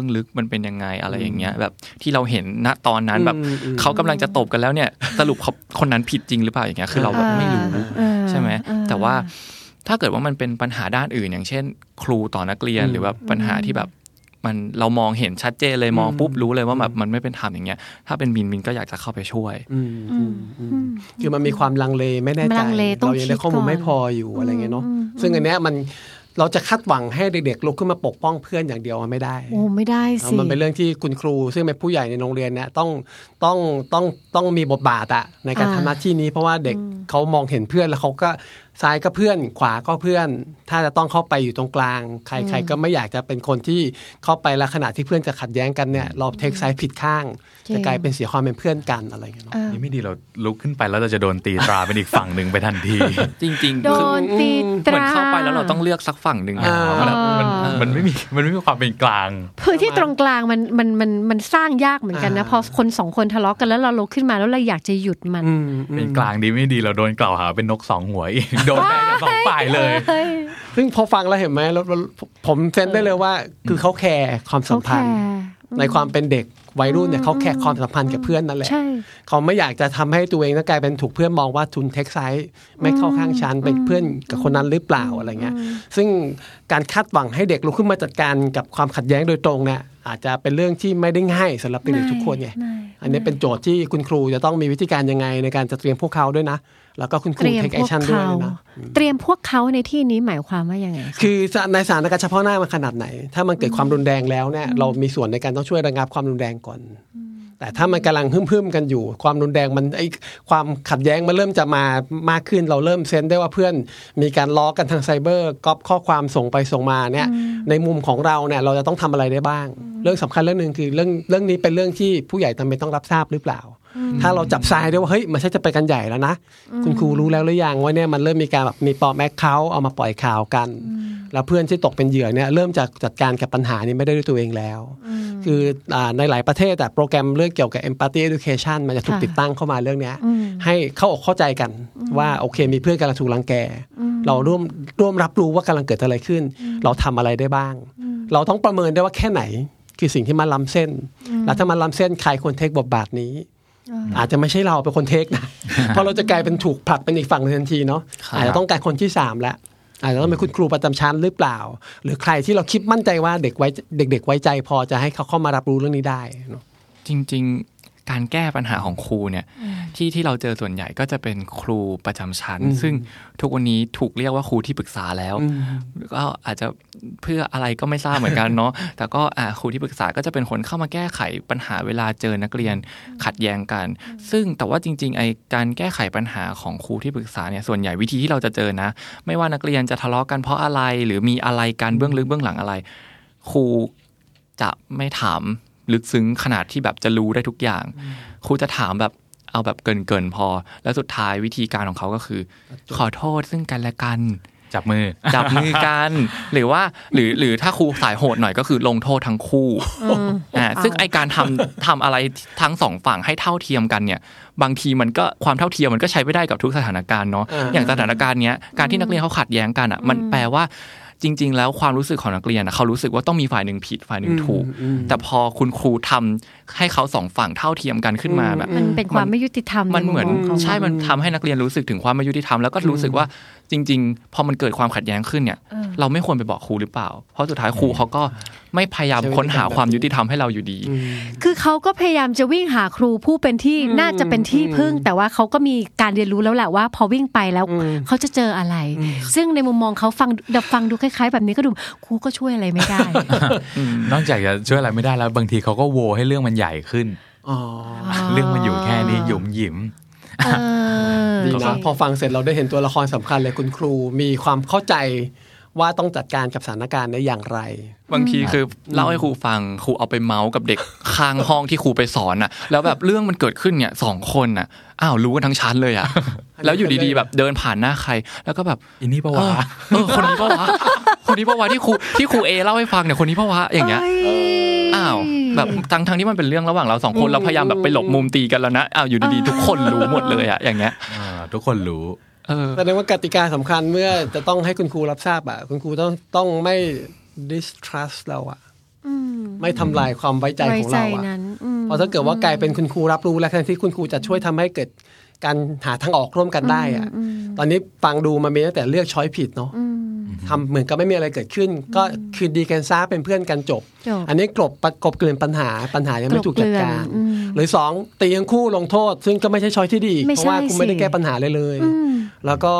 องลึกมันเป็นยังไงอะไรอย่างเงี้ยแบบที่เราเห็นณตอนนั้นแบบเขากำลังจะตบกันแล้วเนี่ยสรุปคนนั้นผิดจริงหรือเปล่าอย่างเงี้ยคือเราแบบไม่รู้ใช่ไหมแต่ว่าถ้าเกิดว่ามันเป็นปัญหาด้านอื่นอย่างเช่นครูต่อนักเรียนหรือว่าปัญหาที่แบบมันเรามองเห็นชัดเจนเลยมองปุ๊บรู้เลยว่าแบบมันไม่เป็นธรรมอย่างเงี้ยถ้าเป็นมินก็อยากจะเข้าไปช่วยคือมันมีความลังเลไม่แน่ใจเรายังได้ข้อมูลไม่พออยู่อะไรเงี้ยเนาะซึ่งอันเนี้ยมันเราจะคาดหวังให้เด็กๆลุกขึ้นมาปกป้องเพื่อนอย่างเดียวมันไม่ได้โอ้ไม่ได้สิมันเป็นเรื่องที่คุณครูซึ่งเป็นผู้ใหญ่ในโรงเรียนเนี่ยต้องมีบทบาทอะในการทำหน้าที่นี้เพราะว่าเด็กเขามองเห็นเพื่อนแล้วเขาก็ซ้ายก็เพื่อนขวาก็เพื่อนถ้าจะต้องเข้าไปอยู่ตรงกลางใครๆก็ไม่อยากจะเป็นคนที่เข้าไปแล้วขณะที่เพื่อนจะขัดแย้งกันเนี่ยเราเทคไซด์ผิดข้างจะกลายเป็นเสียความเป็นเพื่อนกันอะไรอย่างเงี้ยเนาะนี่ไม่ดีเราลุกขึ้นไปแล้วเราจะโดนตีตราเป็นอีกฝั่งนึงไปทันทีจริงๆโดนตีตราเหมือนเข้าไปแล้วเราต้องเลือกสักฝั่งนึงมันไม่มีความเป็นกลางพื้นที่ตรงกลางมันสร้างยากเหมือนกันนะพอคน2คนทะเลาะกันแล้วเราลุกขึ้นมาแล้วเราอยากจะหยุดมันเป็นกลางดีไม่ดีเราโดนกล่าวหาเป็นนก2หัวอีกโดนแม่กับ2ฝ่ายเลยซึ่งพอฟังแล้วเห็นไหมแล้วผมเซนได้เลยว่าคือเขาแคร์ความสัมพันธ์ในความเป็นเด็กวัยรุ่นเนี่ยเขาแคร์ความสัมพันธ์กับเพื่อนนั่นแหละเขาไม่อยากจะทำให้ตัวเองกลายเป็นถูกเพื่อนมองว่าทุนเทคไซส์ไม่เข้าข้างฉันเป็นเพื่อนกับคนนั้นหรือเปล่าอะไรเงี้ยซึ่งการคาดหวังให้เด็กลุกขึ้นมาจัดการกับความขัดแย้งโดยตรงเนี่ยอาจจะเป็นเรื่องที่ไม่ได้ง่ายสำหรับเด็กทุกคนไงอันนี้เป็นโจทย์ที่คุณครูจะต้องมีวิธีการยังไงในการจัดเตรียมพวกเขาด้วยนะแล้วก็คุณครูเทคแอคชั่นด้วยนะเตรียมพวกเขาในที่นี้หมายความว่ายังไงคือในสถานการณ์เฉพาะหน้ามันขนาดไหนถ้ามันเกิดความรุนแรงแล้วเนี่ยเรามีส่วนในการต้องช่วยระงับความรุนแรงก่อนแต่ถ้ามันกำลังพึ่มๆกันอยู่ความรุนแรงมันความขัดแย้งมันเริ่มจะมามากขึ้นเราเริ่มเซนได้ว่าเพื่อนมีการล้อกันทางไซเบอร์ก๊อปข้อความส่งไปส่งมาเนี่ยในมุมของเราเนี่ยเราจะต้องทำอะไรได้บ้างเรื่องสำคัญเรื่องนึงคือเรื่องนี้เป็นเรื่องที่ผู้ใหญ่จำเป็นต้องรับทราบหรือเปล่าถ้าเราจับทรายได้ว่าเฮ้ยมันใช่จะไปกันใหญ่แล้วนะคุณครูรู้แล้วหรือยังว่าเนี่ยมันเริ่มมีการแบบมีปลอมแอคเคาท์เอามาปล่อยข่าวกันแล้วเพื่อนที่ตกเป็นเหยื่อเนี่ยเริ่มจากจัดการกับปัญหานี้ไม่ได้ด้วยตัวเองแล้วคือในหลายประเทศแต่โปรแกรมเรื่องเกี่ยวกับ Empathy Education มันจะถูกติดตั้งเข้ามาเรื่องนี้ให้เข้าอกเข้าใจกันว่าโอเคมีเพื่อนกำลังถูกรังแกเราร่วมรับรู้ว่ากำลังเกิดอะไรขึ้นเราทำอะไรได้บ้างเราต้องประเมินได้ว่าแค่ไหนคือสิ่งที่มันล้ำเส้นแล้วถ้ามันล้ำเส้นใครควรเทคบทบาทนี้อาจจะไม่ใช่เราเป็นคนเทคนะเพราะเราจะกลายเป็นถูกผลักเป็นอีกฝั่งทันทีเนาะอาจจะต้องการคนที่3แล้วอาจจะต้องเป็นคุณครูประจำชั้นหรือเปล่าหรือใครที่เราคิดมั่นใจว่าเด็กไว้เด็กๆไว้ใจพอจะให้เขาเข้ามารับรู้เรื่องนี้ได้เนาะจริงๆ การแก้ปัญหาของครูเนี่ยที่เราเจอส่วนใหญ่ก็จะเป็นครูประจำชั้นซึ่งทุกวันนี้ถูกเรียกว่าครูที่ปรึกษาแล้วก็อาจจะเพื่ออะไรก็ไม่ทราบเหมือนกันเนาะแต่ก็ครูที่ปรึกษาก็จะเป็นคนเข้ามาแก้ไขปัญหาเวลาเจอนักเรียนขัดแย้งกันซึ่งแต่ว่าจริงๆไอ้การแก้ไขปัญหาของครูที่ปรึกษาเนี่ยส่วนใหญ่วิธีที่เราจะเจอนะไม่ว่านักเรียนจะทะเลาะกันเพราะอะไรหรือมีอะไรกันเบื้องลึกเบื้องหลังอะไรครูจะไม่ถามลึกซึ้งขนาดที่แบบจะรู้ได้ทุกอย่างครูจะถามแบบเอาแบบเกินพอแล้วสุดท้ายวิธีการของเขาก็คือขอโทษซึ่งกันและกันจับมือกันหรือถ้าครูสายโหดหน่อยก็คือลงโทษทั้งคู่ซึ่งไอการทำอะไรทั้งสองฝั่งให้เท่าเทียมกันเนี่ยบางทีมันก็ความเท่าเทียมมันก็ใช้ไม่ได้กับทุกสถานการณ์เนาะอย่างสถานการณ์เนี้ยการที่นักเรียนเขาขัดแย้งกันอ่ะมันแปลว่าจริงๆแล้วความรู้สึกของนักเรียนเขารู้สึกว่าต้องมีฝ่ายหนึ่งผิดฝ่ายหนึ่งถูกแต่พอคุณครูทำให้เขาสองฝั่งเท่าเทียมกันขึ้นมาแบบมันเป็นความไม่ยุติธรรมมันเหมือนใช่มันทำให้นักเรียนรู้สึกถึงความไม่ยุติธรรมแล้วก็รู้สึกว่าจริงๆพอมันเกิดความขัดแย้งขึ้นเนี่ยเราไม่ควรไปบอกครูหรือเปล่าเพราะสุดท้ายครูเขาก็ไม่พยายามค้นหาความยุติธรรมให้เราอยู่ดีคือเขาก็พยายามจะวิ่งหาครูผู้เป็นที่น่าจะเป็นที่พึ่งแต่ว่าเขาก็มีการเรียนรู้แล้วแหละว่าพอวิ่งไปแล้วเขาจะเจออะไรซึ่งในมุมมองเขาฟังดูคล้ายๆแบบนี้ก็ดูครูก็ช่วยอะไรไม่ได้นอกจากจะช่วยอะไรไม่ได้แล้วบางทีเขาก็โวให้เรื่องมันใหญ่ขึ้นเรื่องมันอยู่แค่นี้หยุ่มหยิมดีนะพอฟังเสร็จเราได้เห็นตัวละครสำคัญเลยคุณครูมีความเข้าใจว่าต้องจัดการกับสถานการณ์ได้อย่างไรบางทีคือเล่าให้ครูฟังครูเอาไปเมาส์กับเด็กข้างห้องที่ครูไปสอนน่ะแล้วแบบเรื่องมันเกิดขึ้นเนี่ย2คนน่ะอ้าวรู้กันทั้งชั้นเลยอ่ะแล้วอยู่ดีๆแบบเดินผ่านหน้าใครแล้วก็แบบอินี่ปะวะคนนี้ปะวะที่ครูเอเล่าให้ฟังเนี่ยคนนี้ปะวะอย่างเงี้ยอ้าวแบบทั้งที่มันเป็นเรื่องระหว่างเรา2คนเราพยายามแบบไปหลบมุมตีกันแล้วนะอ้าวอยู่ดีๆทุกคนรู้หมดเลยอ่ะอย่างเงี้ยทุกคนรู้แสดงว่ากติกาสำคัญเมื่อจะต้องให้คุณครูรับทราบอ่ะคุณครูต้องไม่ distrust เราอ่ะไม่ทำลายความไว้ใจของเราอ่ะเพราะถ้าเกิดว่ากลายเป็นคุณครูรับรู้และแทนที่คุณครูจะช่วยทำให้เกิดการหาทางออกร่วมกันได้อ่ะตอนนี้ฟังดูมันมีตั้งแต่เลือกช้อยผิดเนาะทำเหมือนกับไม่มีอะไรเกิดขึ้นก็คืนดีกันซะเป็นเพื่อนกันจบอันนี้กลบเกลื่อนปัญหายังไม่ถูกจัดการหรือสองตีทั้งคู่ลงโทษซึ่งก็ไม่ใช่ช้อยที่ดีเพราะว่าคุณไม่ได้แก้ปัญหาเลยแล้วก็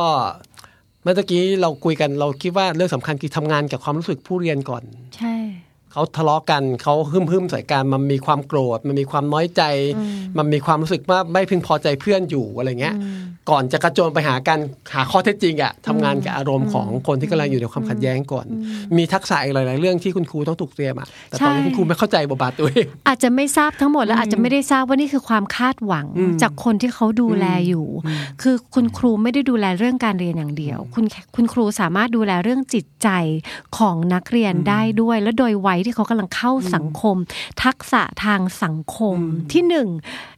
เมื่อกี้เราคุยกันเราคิดว่าเรื่องสำคัญคือทำงานกับความรู้สึกผู้เรียนก่อนใช่เขาทะเลาะกันเขาหึ่มใส่กันมันมีความโกรธมันมีความน้อยใจมันมีความรู้สึกว่าไม่พึงพอใจเพื่อนอยู่อะไรเงี้ยก่อนจะกระโจนไปหากันหาข้อเท็จจริงอ่ะทำงานกับอารมณ์ของคนที่กำลังอยู่ในความขัดแย้งก่อนมีทักษะอีกหลายๆเรื่องที่คุณครูต้องถูกเตรียมอ่ะแต่ตอนนี้คุณครูไม่เข้าใจบทบาทตัวเองอาจจะไม่ทราบทั้งหมดและอาจจะไม่ได้ทราบว่านี่คือความคาดหวังจากคนที่เขาดูแลอยู่คือคุณครูไม่ได้ดูแลเรื่องการเรียนอย่างเดียวคุณครูสามารถดูแลเรื่องจิตใจของนักเรียนได้ด้วยและโดยวัยที่เขากำลังเข้าสังคมทักษะทางสังคมที่หนึ่ง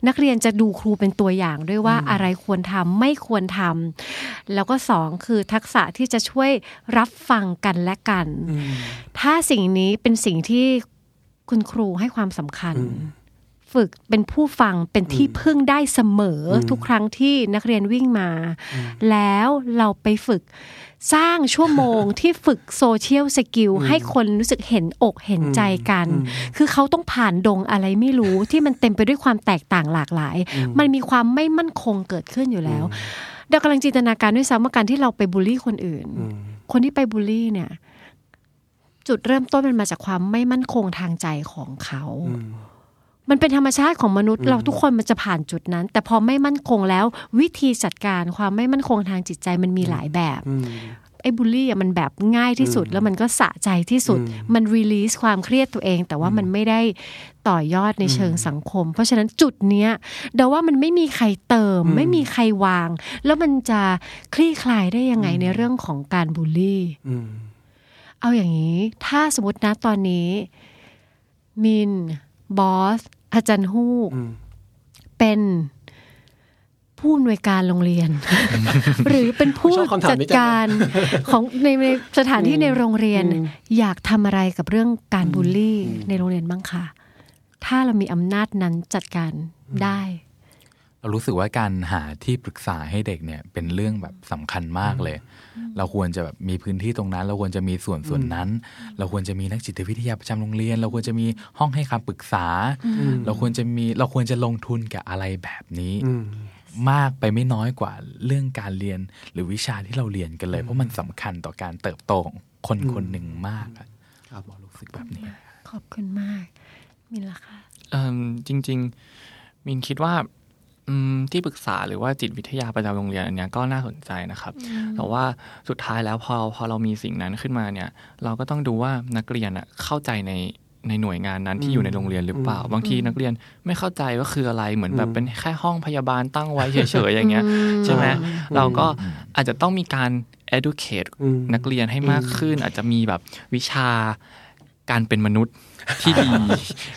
นักเรียนจะดูครูเป็นตัวอย่างด้วยว่าอะไรควรทำไม่ควรทำแล้วก็สองคือทักษะที่จะช่วยรับฟังกันและกันถ้าสิ่งนี้เป็นสิ่งที่คุณครูให้ความสำคัญฝึกเป็นผู้ฟังเป็นที่พึ่งได้เสมอทุกครั้งที่นักเรียนวิ่งมาแล้วเราไปฝึกสร้างชั่วโมงที่ฝึกโซเชียลสกิลให้คนรู้สึกเห็นอกเห็นใจกันคือเขาต้องผ่านดงอะไรไม่รู้ที่มันเต็มไปด้วยความแตกต่างหลากหลายมันมีความไม่มั่นคงเกิดขึ้นอยู่แล้วเรากำลังจินตนาการด้วยซ้ำว่าการที่เราไปบูลลี่คนอื่นคนที่ไปบูลลี่เนี่ยจุดเริ่มต้นมันมาจากความไม่มั่นคงทางใจของเขามันเป็นธรรมชาติของมนุษย์เราทุกคนมันจะผ่านจุดนั้นแต่พอไม่มั่นคงแล้ววิธีจัดการความไม่มั่นคงทางจิตใจมันมีหลายแบบไอ้บูลลี่มันแบบง่ายที่สุดแล้วมันก็สะใจที่สุดมันรีลีสความเครียดตัวเองแต่ว่ามันไม่ได้ต่อยอดในเชิงสังคมเพราะฉะนั้นจุดเนี้ยเดาว่ามันไม่มีใครเติมไม่มีใครวางแล้วมันจะคลี่คลายได้ยังไงในเรื่องของการบูลลี่เอาอย่างนี้ถ้าสมมตินะตอนนี้มินบอสอาจารย์ฮูกเป็นผู้อำนวยการโรงเรียน หรือเป็นผู้ จัดการ ของในสถานที่ ในโรงเรียน อยากทำอะไรกับเรื่องการบูลลี่ ในโรงเรียนบ้างคะถ้าเรามีอำนาจนั้นจัดการ ได้ เรารู้สึกว่าการหาที่ปรึกษาให้เด็กเนี่ยเป็นเรื่องแบบสำคัญมากเลยเราควรจะแบบมีพื้นที่ตรงนั้นเราควรจะมีส่วนนั้นเราควรจะมีนักจิตวิทยาประจำโรงเรียนเราควรจะมีห้องให้คำปรึกษาเราควรจะลงทุนกับอะไรแบบนี้มากไปไม่น้อยกว่าเรื่องการเรียนหรือวิชาที่เราเรียนกันเลยเพราะมันสำคัญต่อการเติบโตของคนคนหนึ่งมากครับรู้สึกแบบนี้ขอบคุณมากมินล่ะคะจริงๆมินคิดว่าที่ปรึกษาหรือว่าจิตวิทยาประจำโรงเรียนอันนี้ก็น่าสนใจนะครับแต่ว่าสุดท้ายแล้วพอเรามีสิ่งนั้นขึ้นมาเนี่ยเราก็ต้องดูว่านักเรียนอ่ะเข้าใจในหน่วยงานนั้นที่อยู่ในโรงเรียนหรือเปล่าบางทีนักเรียนไม่เข้าใจว่าคืออะไรเหมือนแบบเป็นแค่ห้องพยาบาลตั้งไว้เฉยๆอย่างเงี้ยใช่ไหมเราก็อาจจะต้องมีการ educate นักเรียนให้มากขึ้นอาจจะมีแบบวิชาการเป็นมนุษย์ที่ดี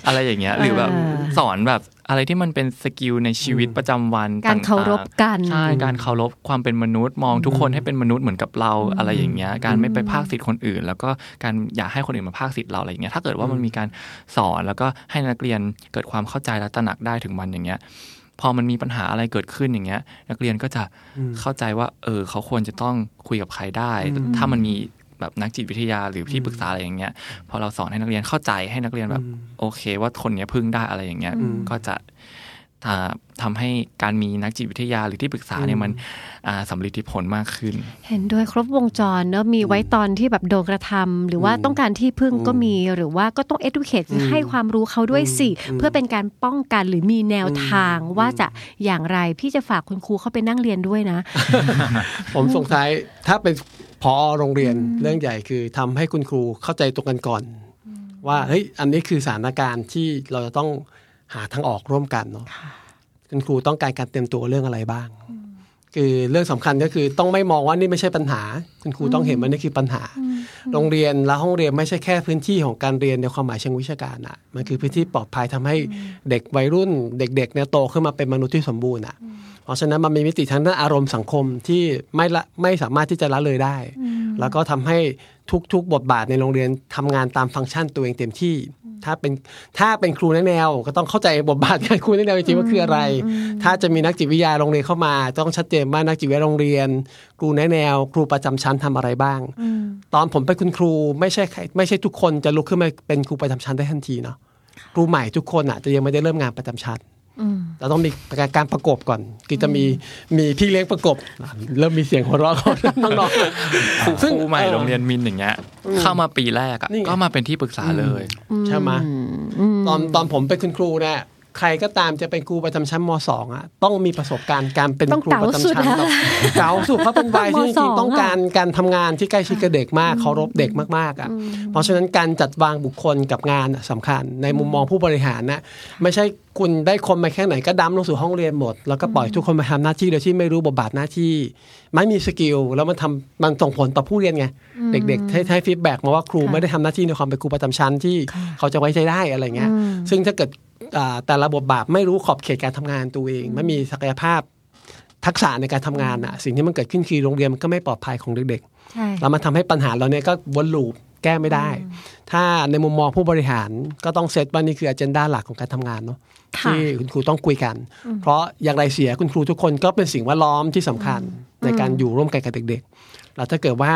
อะไรอย่างเงี้ยหรือแบบสอนแบบอะไรที่มันเป็นสกิลในชีวิตประจำวันการเคารพกันใช่การเคารพความเป็นมนุษย์มองทุกคนให้เป็นมนุษย์เหมือนกับเราอะไรอย่างเงี้ยการไม่ไปพากสิทธิ์คนอื่นแล้วก็การอย่าให้คนอื่นมาพากสิทธิ์เราอะไรอย่างเงี้ยถ้าเกิดว่ามันมีการสอนแล้วก็ให้นักเรียนเกิดความเข้าใจและตระหนักได้ถึงมันอย่างเงี้ยพอมันมีปัญหาอะไรเกิดขึ้นอย่างเงี้ยนักเรียนก็จะเข้าใจว่าเขาควรจะต้องคุยกับใครได้ถ้ามันมีแบบนักจิตวิทยาหรือที่ปรึกษาอะไรอย่างเงี้ยพอเราสอนให้นักเรียนเข้าใจให้นักเรียนแบบโอเคว่าคนเนี้ยพึ่งได้อะไรอย่างเงี้ยก็จะทำให้การมีนักจิตวิทยาหรือที่ปรึกษาเนี่ยมันสำลิดผลมากขึ้นเห็นด้วยครบวงจรเนอะมีไว้ตอนที่แบบโดนกระทำหรือว่าต้องการที่พึ่งก็มีหรือว่าก็ต้อง educate ให้ความรู้เขาด้วยสิเพื่อเป็นการป้องกันหรือมีแนวทางว่าจะอย่างไรพี่จะฝากคุณครูเข้าไปนั่งเรียนด้วยนะ ผมสงสัยถ้าเป็นพอโรงเรียนเรื่องใหญ่คือทำให้คุณครูเข้าใจตรงกันก่อนว่าเฮ้ยอันนี้คือสถานการณ์ที่เราจะต้องหาทางออกร่วมกันเนาะคุณครูต้องการการเตรียมตัวเรื่องอะไรบ้างคือเรื่องสำคัญก็คือต้องไม่มองว่านี่ไม่ใช่ปัญหาคุณครูต้องเห็นว่านี่คือปัญหาโรงเรียนและห้องเรียนไม่ใช่แค่พื้นที่ของการเรียนในความหมายเชิงวิชาการอ่ะมันคือพื้นที่ปลอดภัยทำให้เด็กวัยรุ่นเด็กๆเนี่ยโตขึ้นมาเป็นมนุษย์ที่สมบูรณ์อ่ะเพราะฉะนั้นมันมีมิติทั้งด้านอารมณ์สังคมที่ไม่สามารถที่จะละเลยได้แล้วก็ทำให้ทุกๆบทบาทในโรงเรียนทำงานตามฟังก์ชันตัวเองเต็มที่ถ้าเป็นครูแนวก็ต้องเข้าใจบทบาทการครูแนวจริงๆว่าคืออะไรถ้าจะมีนักจิตวิทยาโรงเรียนเข้ามาต้องชัดเจนว่านักจิตวิทยาโรงเรียนครูแนวครูประจำชั้นทำอะไรบ้างตอนผมเป็นคุณครูไม่ใช่ทุกคนจะลุกขึ้นมาเป็นครูประจำชั้นได้ทันทีเนาะครูใหม่ทุกคนอาจจะยังไม่ได้เริ่มงานประจำชั้นเราต้องมีการประกบก่อนคือจะมีพี่เลี้ยงประกบเริ่มมีเสียงหัวเราะของน้องๆซึ่งครูใหม่โรงเรียนมินอย่างเงี้ยเข้ามาปีแรกก็มาเป็นที่ปรึกษาเลยใช่ไหมตอนผมเป็นคุณครูเนี่ยใครก็ตามจะเป็นครูประจำชั้นม2ต้องมีประสบการณ์การเป็นครูประจำชั้นเก๋าสุดเพราะเป็นวัยที่จริงต้องการทำงานที่ใกล้ชิดกับเด็กมากเคารพเด็กมากๆเพราะฉะนั้นการจัดวางบุคคลกับงานสำคัญในมุมมองผู้บริหารนะไม่ใช่คุณได้คนมาแค่ไหนก็ดั้มลงสู่ห้องเรียนหมดแล้วก็ปล่อยทุกคนมาทำหน้าที่โดยที่ไม่รู้บทบาทหน้าที่ไม่มีสกิลแล้วมันส่งผลต่อผู้เรียนไงเด็กๆให้ฟีดแบ็กมาว่าครูไม่ได้ทำหน้าที่ในความเป็นครูประจำชั้นที่เขาจะไว้ใจได้อะไรเงี้ยซึ่งถ้าเกิดแต่ระบบบาปไม่รู้ขอบเขตการทำงานตัวเองไม่มีศักยภาพทักษะในการทำงานสิ่งที่มันเกิดขึ้นคือโรงเรียนมันก็ไม่ปลอดภัยของเด็กๆแล้วมันทำให้ปัญหาเราเนี่ยก็วนลูปแก้ไม่ได้ถ้าในมุมมองผู้บริหารก็ต้องเซตว่านี่คือ agenda หลักของการทำงานเนาะที่คุณครูต้องคุยกันเพราะอย่างไรเสียคุณครูทุกคนก็เป็นสิ่งแวดล้อมที่สำคัญในการอยู่ร่วมกันกับเด็กๆแล้วถ้าเกิดว่า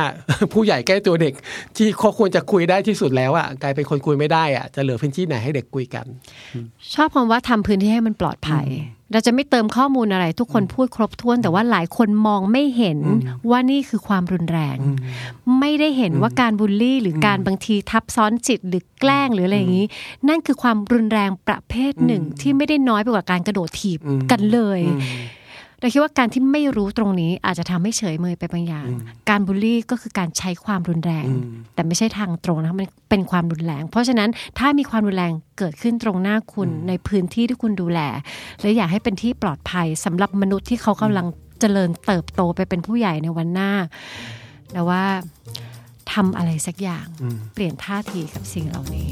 ผู้ใหญ่ใกล้ตัวเด็กที่ควรจะคุยได้ที่สุดแล้วกลายเป็นคนคุยไม่ได้จะเหลือพื้นที่ไหนให้เด็กคุยกันชอบคำว่าทำพื้นที่ให้มันปลอดภัยเราจะไม่เติมข้อมูลอะไรทุกคนพูดครบถ้วนแต่ว่าหลายคนมองไม่เห็นว่านี่คือความรุนแรงไม่ได้เห็นว่าการบูลลี่หรือการบางทีทับซ้อนจิตหรือแกล้งหรืออะไรอย่างนี้นั่นคือความรุนแรงประเภทหนึ่งที่ไม่ได้น้อยไปกว่าการกระโดดถีบกันเลยเราคิดว่าการที่ไม่รู้ตรงนี้อาจจะทำให้เฉยเมยไปบางอย่างการบูลลี่ก็คือการใช้ความรุนแรงแต่ไม่ใช่ทางตรงนะมันเป็นความรุนแรงเพราะฉะนั้นถ้ามีความรุนแรงเกิดขึ้นตรงหน้าคุณในพื้นที่ที่คุณดูแลและอยากให้เป็นที่ปลอดภัยสำหรับมนุษย์ที่เขากำลังเจริญเติบโตไปเป็นผู้ใหญ่ในวันหน้าแต่ว่าทำอะไรสักอย่างเปลี่ยนท่าทีกับสิ่งเหล่านี้